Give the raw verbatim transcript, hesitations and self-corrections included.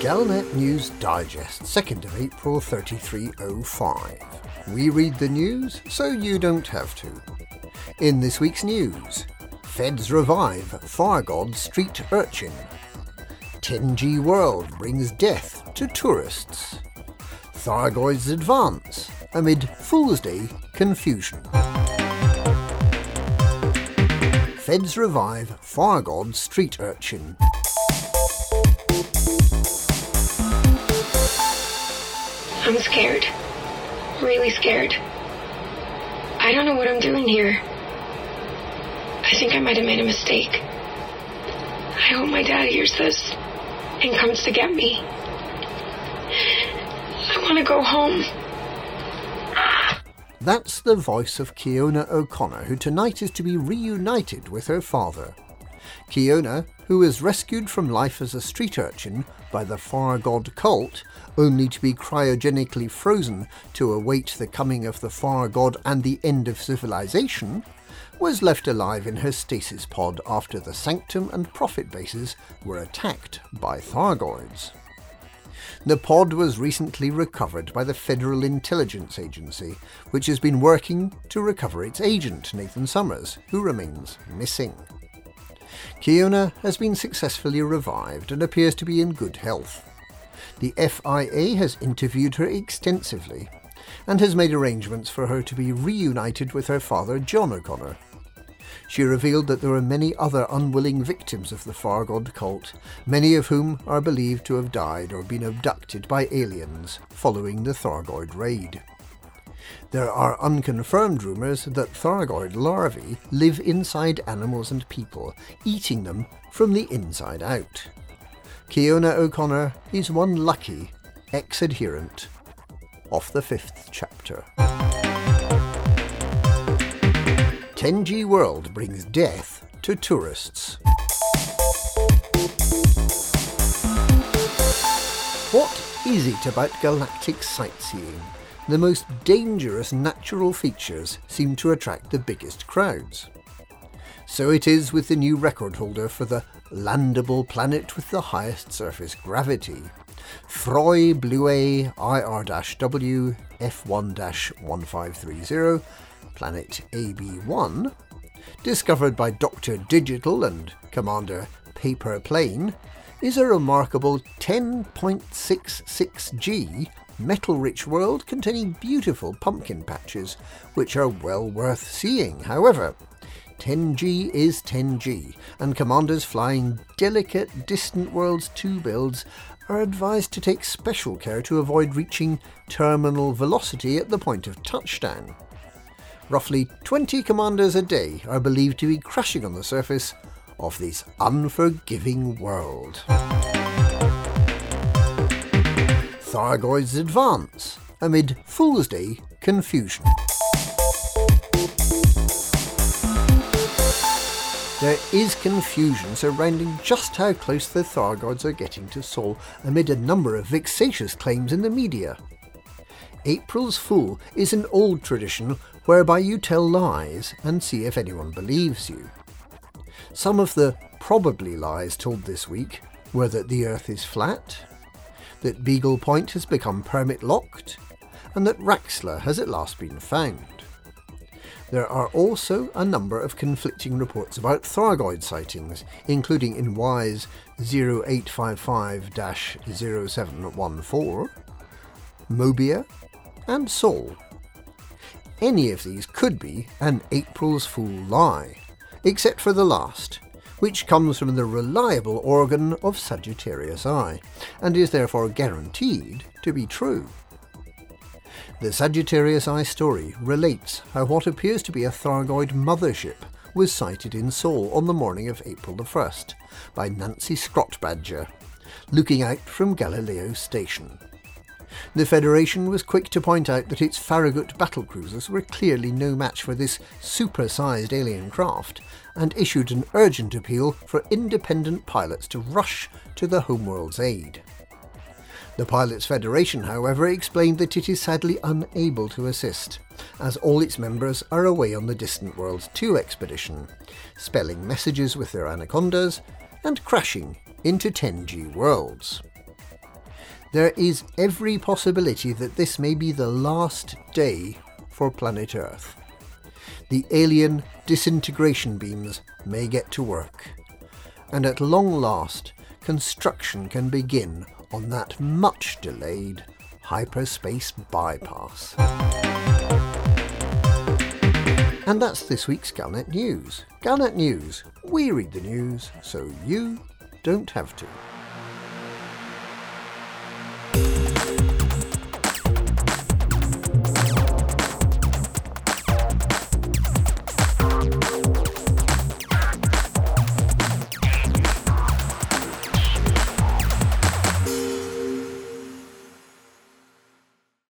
Galnet News Digest, second of April thirty-three oh five. We read the news so you don't have to. In this week's news, Feds revive Thargoid street urchin. ten G world brings death to tourists. Thargoid's advance amid Fool's Day confusion. Feds revive Thargoid street urchin. I'm scared. Really scared. I don't know what I'm doing here. I think I might have made a mistake. I hope my dad hears this and comes to get me. I want to go home. That's the voice of Kiona O'Connor, who tonight is to be reunited with her father. Kiona, who was rescued from life as a street urchin by the Farragut cult, only to be cryogenically frozen to await the coming of the Farragut and the end of civilization, was left alive in her stasis pod after the Sanctum and Prophet bases were attacked by Thargoids. The pod was recently recovered by the Federal Intelligence Agency, which has been working to recover its agent, Nathan Summers, who remains missing. Kiona has been successfully revived and appears to be in good health. The F I A has interviewed her extensively and has made arrangements for her to be reunited with her father, John O'Connor. She revealed that there are many other unwilling victims of the Farragut cult, many of whom are believed to have died or been abducted by aliens following the Thargoid raid. There are unconfirmed rumours that Thargoid larvae live inside animals and people, eating them from the inside out. Kiona O'Connor is one lucky ex-adherent of the fifth chapter. ten G world brings death to tourists. What is it about galactic sightseeing? The most dangerous natural features seem to attract the biggest crowds. So it is with the new record holder for the landable planet with the highest surface gravity, F R O I B L U E I R W F one dash one five three zero, planet A B one, discovered by Doctor Digital and Commander Paper Plane, is a remarkable ten point six six G metal-rich world containing beautiful pumpkin patches, which are well worth seeing. However, ten G is ten G, and commanders flying delicate Distant Worlds two builds are advised to take special care to avoid reaching terminal velocity at the point of touchdown. Roughly twenty commanders a day are believed to be crashing on the surface of this unforgiving world. Thargoid's advance amid Fool's Day confusion. There is confusion surrounding just how close the Thargoids are getting to Sol amid a number of vexatious claims in the media. April's Fool is an old tradition whereby you tell lies and see if anyone believes you. Some of the probably lies told this week were that the Earth is flat, that Beagle Point has become permit-locked, and that Raxler has at last been found. There are also a number of conflicting reports about Thargoid sightings, including in WISE zero eight five five dash zero seven one four, Mobia, and Sol. Any of these could be an April's Fool lie, except for the last, which comes from the reliable organ of Sagittarius Eye, and is therefore guaranteed to be true. The Sagittarius Eye story relates how what appears to be a Thargoid mothership was sighted in Sol on the morning of April the first by Nancy Scrotbadger, looking out from Galileo Station. The Federation was quick to point out that its Farragut battlecruisers were clearly no match for this super-sized alien craft, and issued an urgent appeal for independent pilots to rush to the homeworld's aid. The Pilots' Federation, however, explained that it is sadly unable to assist, as all its members are away on the Distant Worlds two expedition, spelling messages with their anacondas and crashing into ten G worlds. there is every possibility that this may be the last day for planet Earth. The alien disintegration beams may get to work, and at long last, construction can begin on that much-delayed hyperspace bypass. And that's this week's Galnet News. Galnet News. We read the news so you don't have to.